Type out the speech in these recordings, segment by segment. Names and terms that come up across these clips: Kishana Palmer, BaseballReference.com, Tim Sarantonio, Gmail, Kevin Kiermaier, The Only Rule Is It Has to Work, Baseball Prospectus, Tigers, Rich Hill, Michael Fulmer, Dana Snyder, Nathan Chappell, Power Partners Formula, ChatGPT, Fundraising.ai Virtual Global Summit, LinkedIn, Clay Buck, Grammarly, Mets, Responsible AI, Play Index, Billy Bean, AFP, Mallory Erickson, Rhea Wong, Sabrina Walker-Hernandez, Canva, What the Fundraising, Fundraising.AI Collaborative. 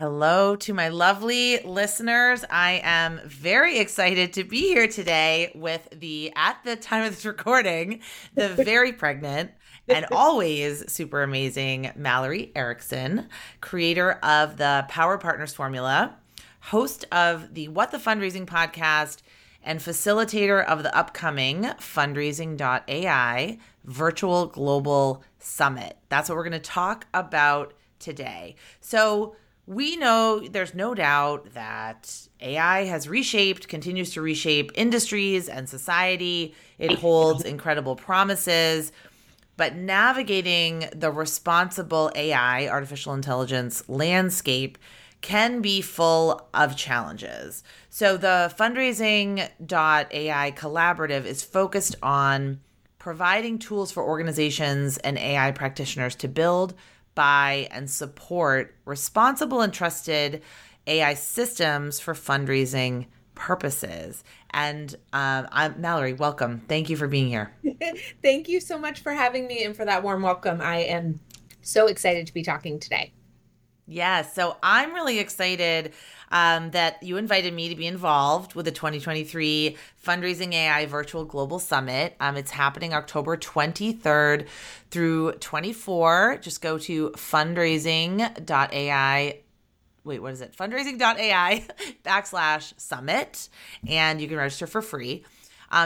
Hello to my lovely listeners. I am very excited to be here today with at the time of this recording, the very pregnant and always super amazing Mallory Erickson, creator of the Power Partners Formula, host of the What the Fundraising podcast, and facilitator of the upcoming Fundraising.ai Virtual Global Summit. That's what we're going to talk about today. So we know there's no doubt that AI has continues to reshape industries and society. It holds incredible promises, but navigating the responsible AI, artificial intelligence landscape can be full of challenges. So the Fundraising.ai collaborative is focused on providing tools for organizations and AI practitioners to build, buy, and support responsible and trusted AI systems for fundraising purposes. And Mallory, welcome. Thank you for being here. Thank you so much for having me and for that warm welcome. I am so excited to be talking today. Yeah, so I'm really excited that you invited me to be involved with the 2023 Fundraising AI Virtual Global Summit. It's happening October 23rd through 24. Just go to fundraising.ai. Wait, what is it? Fundraising.ai /summit. And you can register for free.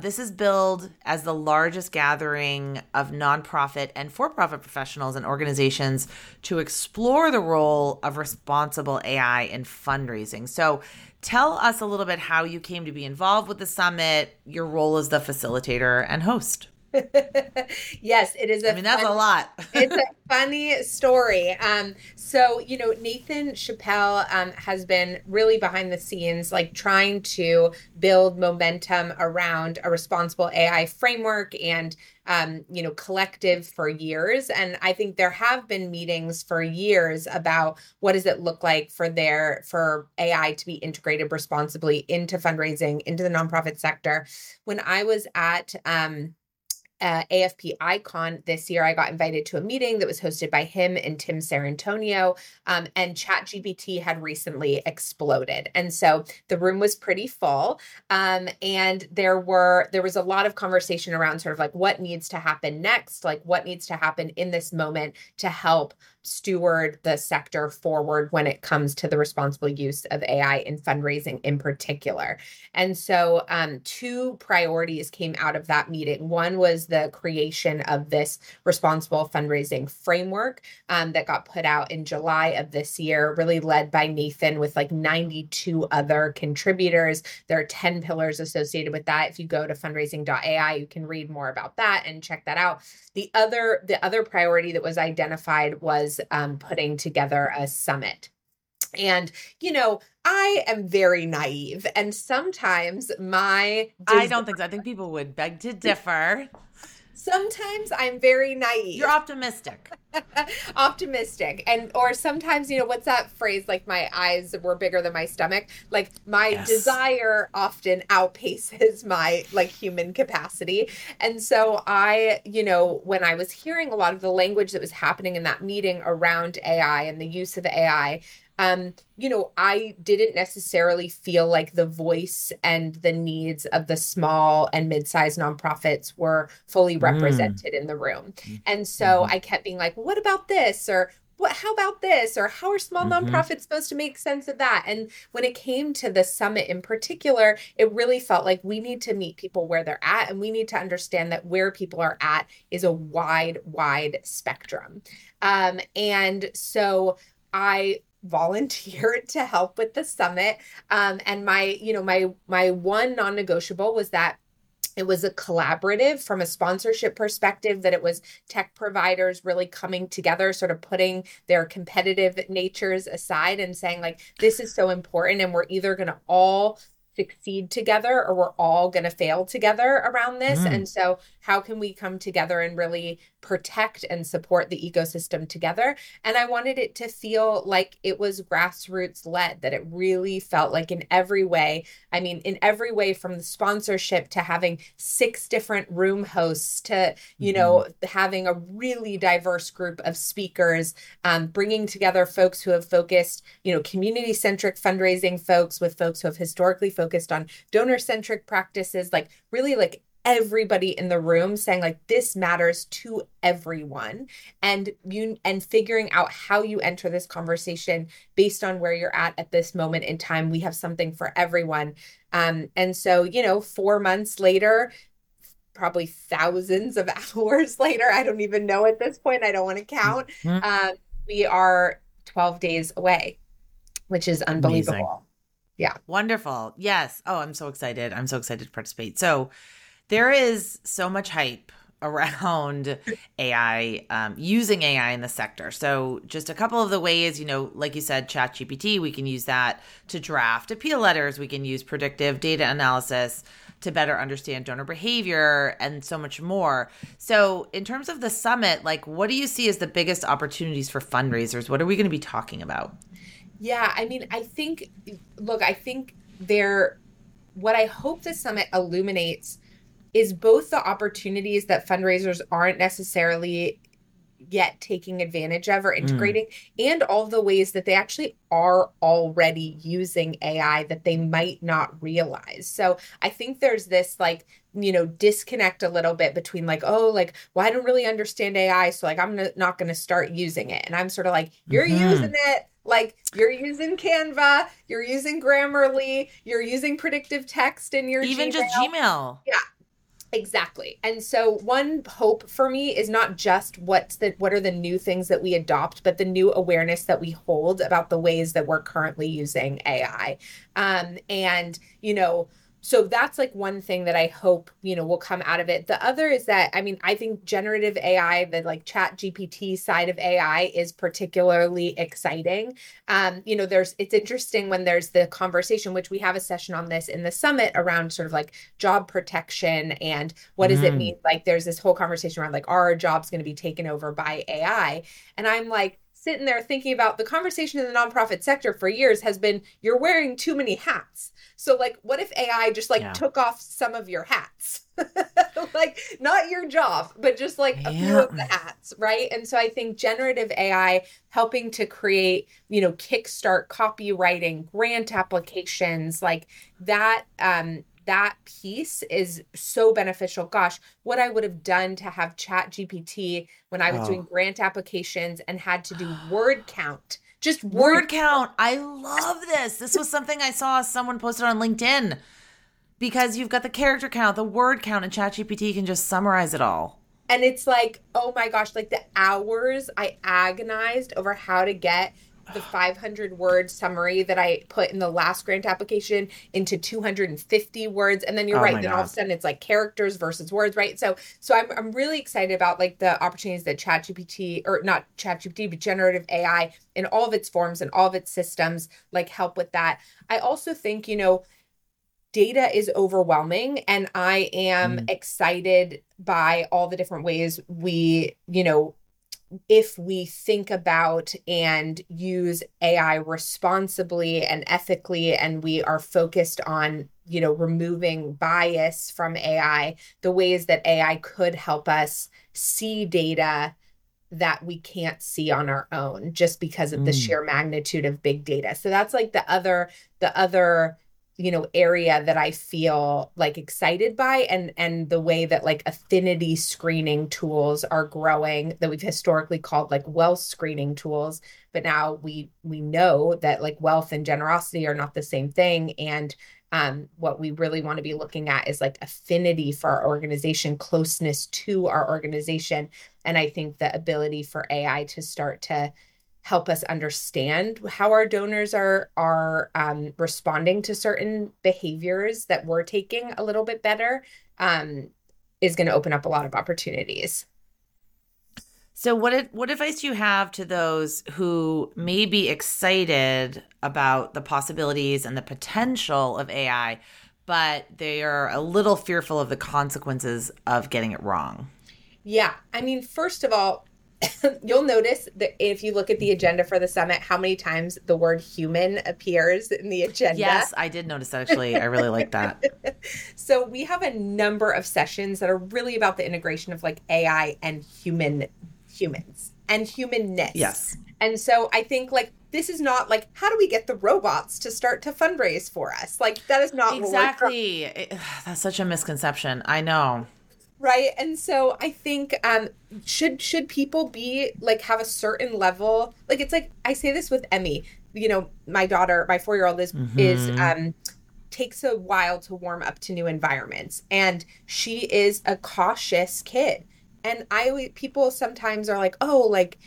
This is billed as the largest gathering of nonprofit and for-profit professionals and organizations to explore the role of responsible AI in fundraising. So tell us a little bit how you came to be involved with the summit, your role as the facilitator and host. Yes, it is. That's a lot. It's a funny story. Nathan Chappell has been really behind the scenes, like trying to build momentum around a responsible AI framework and collective for years. And I think there have been meetings for years about what does it look like for AI to be integrated responsibly into fundraising, into the nonprofit sector. When I was at AFP Icon this year, I got invited to a meeting that was hosted by him and Tim Sarantonio, and ChatGPT had recently exploded. And so the room was pretty full. And there was a lot of conversation around sort of like what needs to happen next, like what needs to happen in this moment to help steward the sector forward when it comes to the responsible use of AI in fundraising in particular. And so two priorities came out of that meeting. One was the creation of this responsible fundraising framework that got put out in July of this year, really led by Nathan with like 92 other contributors. There are 10 pillars associated with that. If you go to fundraising.ai, you can read more about that and check that out. The other priority that was identified was putting together a summit. And, I am very naive. And sometimes I don't think so. I think people would beg to differ. Sometimes I'm very naive. You're optimistic. And or sometimes, what's that phrase? Like my eyes were bigger than my stomach. Like my desire often outpaces my human capacity. And so I, when I was hearing a lot of the language that was happening in that meeting around AI and the use of AI, I didn't necessarily feel like the voice and the needs of the small and mid-sized nonprofits were fully represented in the room. And so I kept being like, what about this? Or how about this? Or how are small nonprofits supposed to make sense of that? And when it came to the summit in particular, it really felt like we need to meet people where they're at. And we need to understand that where people are at is a wide, wide spectrum. And so I volunteered to help with the summit. And my one non-negotiable was that it was a collaborative from a sponsorship perspective, that it was tech providers really coming together, sort of putting their competitive natures aside and saying like, this is so important. And we're either going to all succeed together or we're all going to fail together around this. And so how can we come together and really protect and support the ecosystem together. And I wanted it to feel like it was grassroots led, that it really felt like in every way, I mean, in every way from the sponsorship to having 6 different room hosts to, you know, having a really diverse group of speakers, bringing together folks who have focused, you know, community-centric fundraising folks with folks who have historically focused on donor-centric practices, like really like everybody in the room saying like, this matters to everyone, and you, and figuring out how you enter this conversation based on where you're at this moment in time. We have something for everyone. And so, you know, 4 months later, probably thousands of hours later, I don't even know at this point, I don't want to count. We are 12 days away, which is unbelievable. Amazing. Yeah. Wonderful. Yes. Oh, I'm so excited. I'm so excited to participate. So there is so much hype around AI, using AI in the sector. So just a couple of the ways, you know, like you said, ChatGPT, we can use that to draft appeal letters. We can use predictive data analysis to better understand donor behavior and so much more. So in terms of the summit, like what do you see as the biggest opportunities for fundraisers? What are we going to be talking about? Yeah, I mean, I think, look, I think there, what I hope the summit illuminates is both the opportunities that fundraisers aren't necessarily yet taking advantage of or integrating, and all the ways that they actually are already using AI that they might not realize. So I think there's this like, you know, disconnect a little bit between like, oh, like, well, I don't really understand AI, so like, I'm not going to start using it. And I'm sort of like, you're using it. Like you're using Canva, you're using Grammarly, you're using predictive text in your Even Gmail. Just Gmail. Yeah. Exactly. And so one hope for me is not just what are the new things that we adopt, but the new awareness that we hold about the ways that we're currently using AI. And, you know, so that's like one thing that I hope, you know, will come out of it. The other is that, I mean, I think generative AI, the like ChatGPT side of AI is particularly exciting. You know, it's interesting when there's the conversation, which we have a session on this in the summit around sort of like job protection and what does it mean? Like there's this whole conversation around like, are our jobs going to be taken over by AI? And I'm like, sitting there thinking about the conversation in the nonprofit sector for years has been, you're wearing too many hats. So like, what if AI just like took off some of your hats, like not your job, but just like a few of the hats. Right. And so I think generative AI helping to create, you know, kickstart copywriting, grant applications like that, that piece is so beneficial. Gosh, what I would have done to have ChatGPT when I was doing grant applications and had to do word count. Just word count. I love this. This was something I saw someone posted on LinkedIn because you've got the character count, the word count, and ChatGPT can just summarize it all. And it's like, oh my gosh, like the hours I agonized over how to get the 500-word summary that I put in the last grant application into 250 words. And then you're right. Then all of a sudden it's like characters versus words, right? So I'm really excited about like the opportunities that ChatGPT, or not ChatGPT, but generative AI in all of its forms and all of its systems, like help with that. I also think, you know, data is overwhelming and I am excited by all the different ways we, you know, if we think about and use AI responsibly and ethically, and we are focused on, you know, removing bias from AI, the ways that AI could help us see data that we can't see on our own just because of the sheer magnitude of big data. So that's like the other, you know, area that I feel like excited by, and the way that like affinity screening tools are growing that we've historically called like wealth screening tools. But now we know that like wealth and generosity are not the same thing. And what we really want to be looking at is like affinity for our organization, closeness to our organization. And I think the ability for AI to start to help us understand how our donors are responding to certain behaviors that we're taking a little bit better is going to open up a lot of opportunities. So what advice do you have to those who may be excited about the possibilities and the potential of AI, but they are a little fearful of the consequences of getting it wrong? Yeah. I mean, first of all, you'll notice that if you look at the agenda for the summit, how many times the word human appears in the agenda. Yes, I did notice that, actually. I really like that. So we have a number of sessions that are really about the integration of like AI and humans and humanness. Yes. And so I think like this is not like, how do we get the robots to start to fundraise for us? Like that is not exactly what we're... That's such a misconception. I know. Right. And so I think should people be like have a certain level, like it's like I say this with Emmy, you know, my daughter, my 4-year-old is takes a while to warm up to new environments. And she is a cautious kid. And people sometimes are like, oh, like,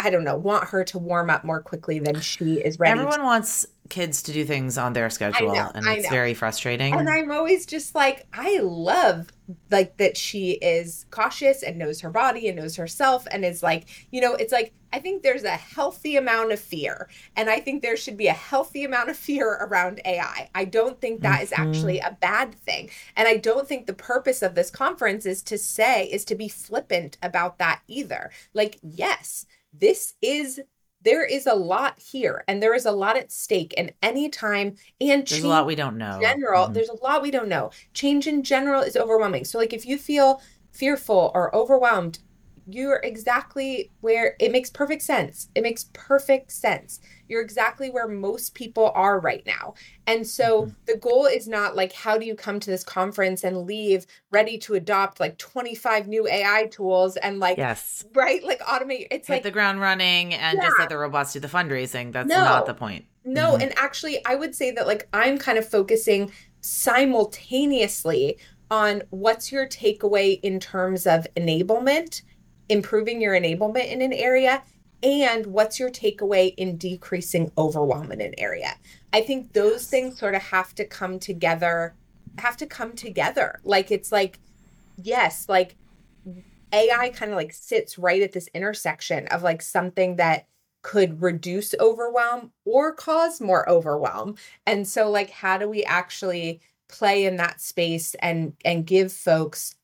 I don't know, want her to warm up more quickly than she is ready. Everyone wants kids to do things on their schedule, and it's very frustrating. And I'm always just like, I love like that she is cautious and knows her body and knows herself and is like, you know, it's like I think there's a healthy amount of fear, and I think there should be a healthy amount of fear around AI. I don't think that is actually a bad thing, and I don't think the purpose of this conference is to be flippant about that either. Like, yes, there is a lot here, and there is a lot at stake. And any time, and there's a lot we don't know. There's a lot we don't know. Change in general is overwhelming. So, like, if you feel fearful or overwhelmed, you're exactly where it makes perfect sense. You're exactly where most people are right now. And so the goal is not like, how do you come to this conference and leave ready to adopt like 25 new AI tools and like, yes, right? Like automate. It's hit the ground running and just let the robots do the fundraising. That's not the point. No. Mm-hmm. And actually I would say that like, I'm kind of focusing simultaneously on what's your takeaway in terms of enablement, improving your enablement in an area, and what's your takeaway in decreasing overwhelm in an area. I think those things sort of have to come together. Like, it's like, yes, like AI kind of like sits right at this intersection of like something that could reduce overwhelm or cause more overwhelm. And so like, how do we actually play in that space and give folks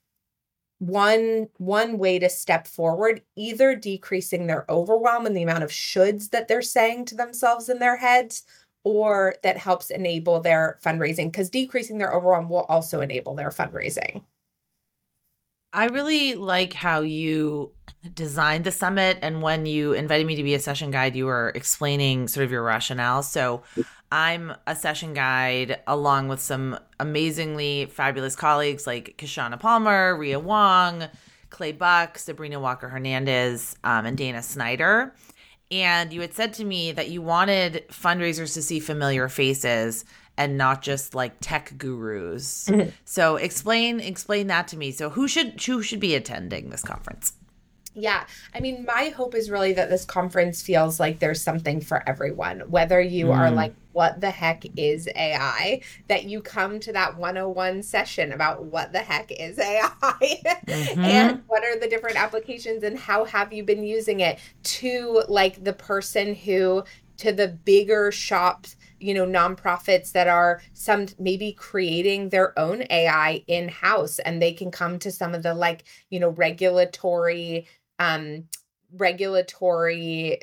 one way to step forward, either decreasing their overwhelm and the amount of shoulds that they're saying to themselves in their heads, or that helps enable their fundraising, because decreasing their overwhelm will also enable their fundraising. I really like how you designed the summit. And when you invited me to be a session guide, you were explaining sort of your rationale. So I'm a session guide along with some amazingly fabulous colleagues like Kishana Palmer, Rhea Wong, Clay Buck, Sabrina Walker-Hernandez, and Dana Snyder. And you had said to me that you wanted fundraisers to see familiar faces and not just like tech gurus. Mm-hmm. So explain that to me. So who should be attending this conference? Yeah. I mean, my hope is really that this conference feels like there's something for everyone, whether you are like, what the heck is AI? That you come to that 101 session about what the heck is AI and what are the different applications and how have you been using it, to like the person who, to the bigger shops, you know, nonprofits that are some maybe creating their own AI in-house, and they can come to some of the like, you know, regulatory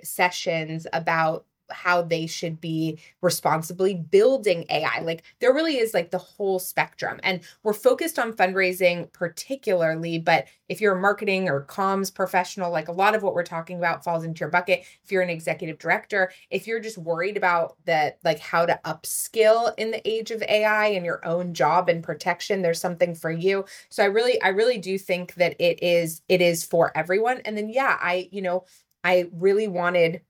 sessions about how they should be responsibly building AI. Like there really is like the whole spectrum, and we're focused on fundraising particularly, but if you're a marketing or comms professional, like a lot of what we're talking about falls into your bucket. If you're an executive director, if you're just worried about that, like how to upskill in the age of AI and your own job and protection, there's something for you. So I really do think that it is for everyone. And then, yeah, I really wanted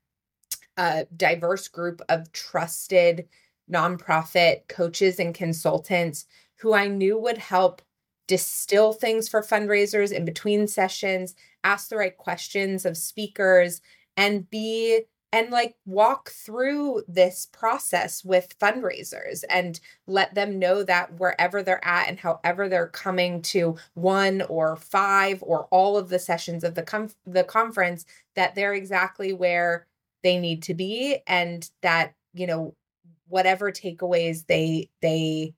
a diverse group of trusted nonprofit coaches and consultants who I knew would help distill things for fundraisers in between sessions, ask the right questions of speakers, and walk through this process with fundraisers and let them know that wherever they're at and however they're coming to 1 or 5 or all of the sessions of the conference, that they're exactly where they need to be, and that, you know, whatever takeaways they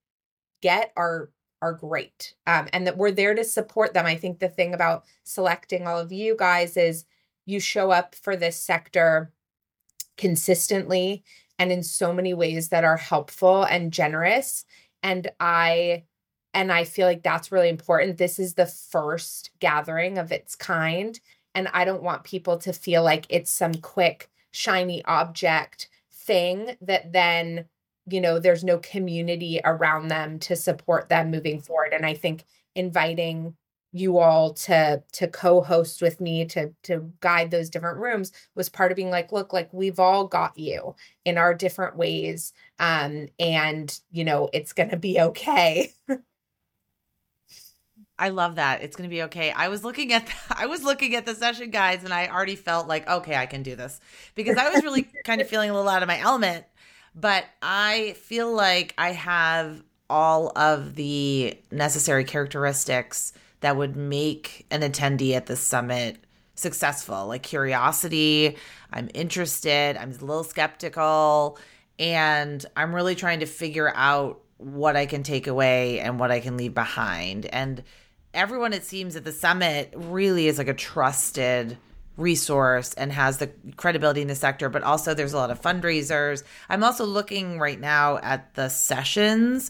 get are are great, and that we're there to support them. I think the thing about selecting all of you guys is you show up for this sector consistently and in so many ways that are helpful and generous. And I feel like that's really important. This is the first gathering of its kind. And I don't want people to feel like it's some quick, shiny object thing that then, you know, there's no community around them to support them moving forward. And I think inviting you all to co-host with me, to guide those different rooms, was part of being like, look, like we've all got you in our different ways. And, you know, it's going to be okay. I love that. It's going to be okay. I was looking at the session guides, and I already felt like, okay, I can do this, because I was really kind of feeling a little out of my element, but I feel like I have all of the necessary characteristics that would make an attendee at this summit successful, like curiosity. I'm interested. I'm a little skeptical, and I'm really trying to figure out what I can take away and what I can leave behind. And everyone, it seems, at the summit really is like a trusted resource and has the credibility in the sector, but also there's a lot of fundraisers. I'm also looking right now at the sessions.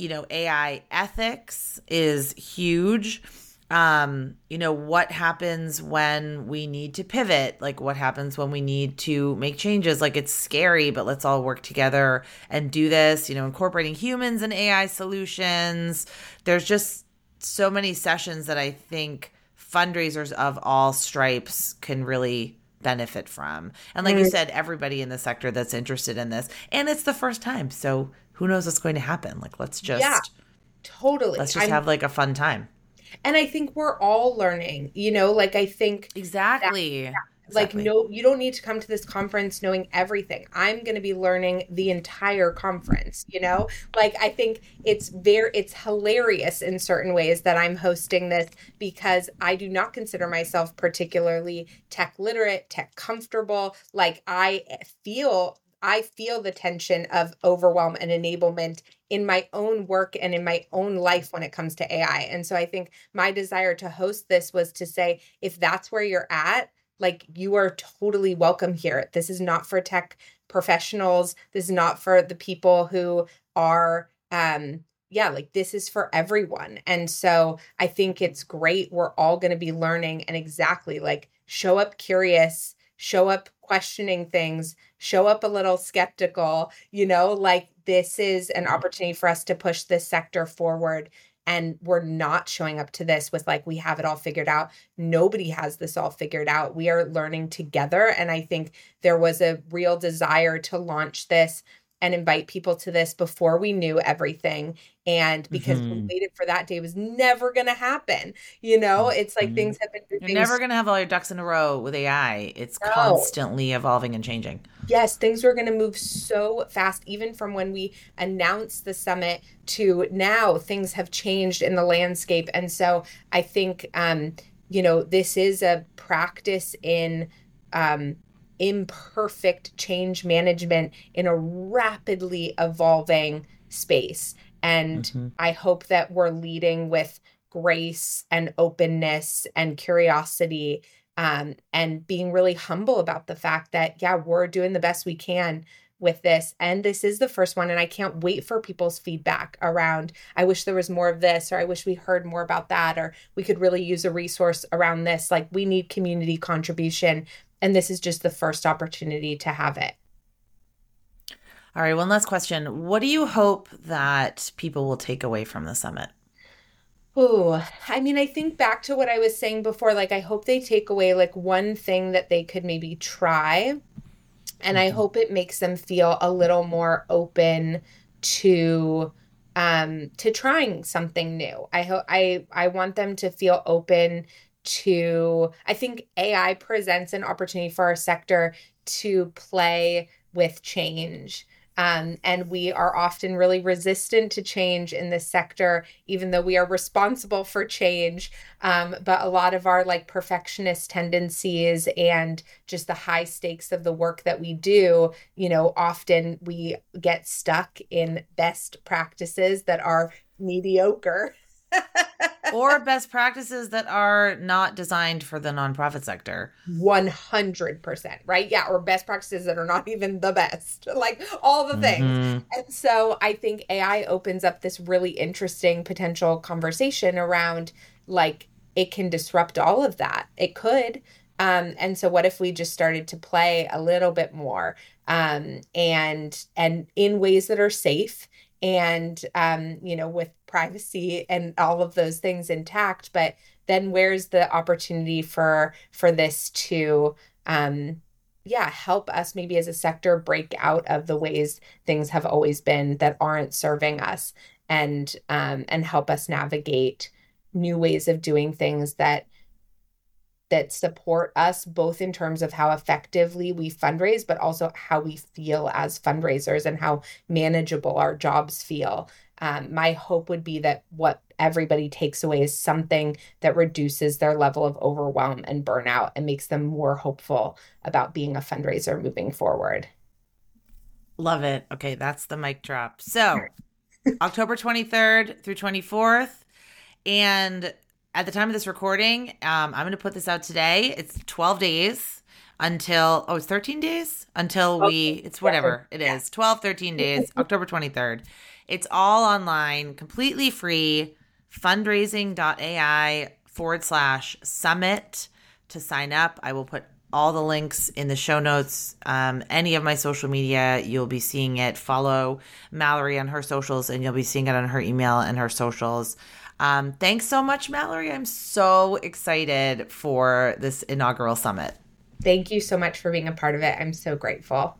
You know, AI ethics is huge. You know, what happens when we need to pivot? Like, what happens when we need to make changes? Like, it's scary, but let's all work together and do this, you know, incorporating humans and AI solutions. There's just so many sessions that I think fundraisers of all stripes can really benefit from. And like you said, everybody in the sector that's interested in this, and it's the first time. So who knows what's going to happen? Like, let's just, yeah, totally. Let's just have like a fun time. And I think we're all learning, you know, like I think. Exactly. Exactly. Like, no, you don't need to come to this conference knowing everything. I'm going to be learning the entire conference, you know, like I think it's hilarious in certain ways that I'm hosting this, because I do not consider myself particularly tech literate, tech comfortable. Like I feel the tension of overwhelm and enablement in my own work and in my own life when it comes to AI. And so I think my desire to host this was to say, if that's where you're at, like you are totally welcome here. This is not for tech professionals. This is not for the people who are, like this is for everyone. And so I think it's great. We're all going to be learning, and exactly, like show up curious, show up questioning things, show up a little skeptical, you know, like this is an opportunity for us to push this sector forward. And we're not showing up to this with like, we have it all figured out. Nobody has this all figured out. We are learning together. And I think there was a real desire to launch this and invite people to this before we knew everything. And because we waited for that day was never going to happen. You know, it's like things have been. You're never going to have all your ducks in a row with AI. It's constantly evolving and changing. Yes, things were going to move so fast. Even from when we announced the summit to now, things have changed in the landscape. And so I think, you know, this is a practice in imperfect change management in a rapidly evolving space. And I hope that we're leading with grace and openness and curiosity, and being really humble about the fact that, yeah, we're doing the best we can with this. And this is the first one. And I can't wait for people's feedback around, I wish there was more of this, or I wish we heard more about that, or we could really use a resource around this. Like, we need community contribution. And this is just the first opportunity to have it. All right, one last question. What do you hope that people will take away from the summit? Oh, I mean, I think back to what I was saying before, like, I hope they take away like one thing that they could maybe try. And I hope it makes them feel a little more open to trying something new. I want them to feel open to, I think AI presents an opportunity for our sector to play with change. And we are often really resistant to change in this sector, even though we are responsible for change. But a lot of our like perfectionist tendencies and just the high stakes of the work that we do, you know, often we get stuck in best practices that are mediocre. Or best practices that are not designed for the nonprofit sector. 100%, right? Yeah, or best practices that are not even the best, like all the things. Mm-hmm. And so I think AI opens up this really interesting potential conversation around, like, it can disrupt all of that. It could. And so what if we just started to play a little bit more and in ways that are safe and, you know, with privacy and all of those things intact, but then where's the opportunity for this to, help us maybe as a sector break out of the ways things have always been that aren't serving us and help us navigate new ways of doing things that support us both in terms of how effectively we fundraise, but also how we feel as fundraisers and how manageable our jobs feel. My hope would be that what everybody takes away is something that reduces their level of overwhelm and burnout and makes them more hopeful about being a fundraiser moving forward. Love it. Okay, that's the mic drop. So October 23rd through 24th. And at the time of this recording, I'm going to put this out today. It's 12 days until, it's 13 days until it's whatever it is, 12, 13 days, October 23rd. It's all online, completely free, fundraising.ai/summit to sign up. I will put all the links in the show notes, any of my social media, you'll be seeing it. Follow Mallory on her socials and you'll be seeing it on her email and her socials. Thanks so much, Mallory. I'm so excited for this inaugural summit. Thank you so much for being a part of it. I'm so grateful.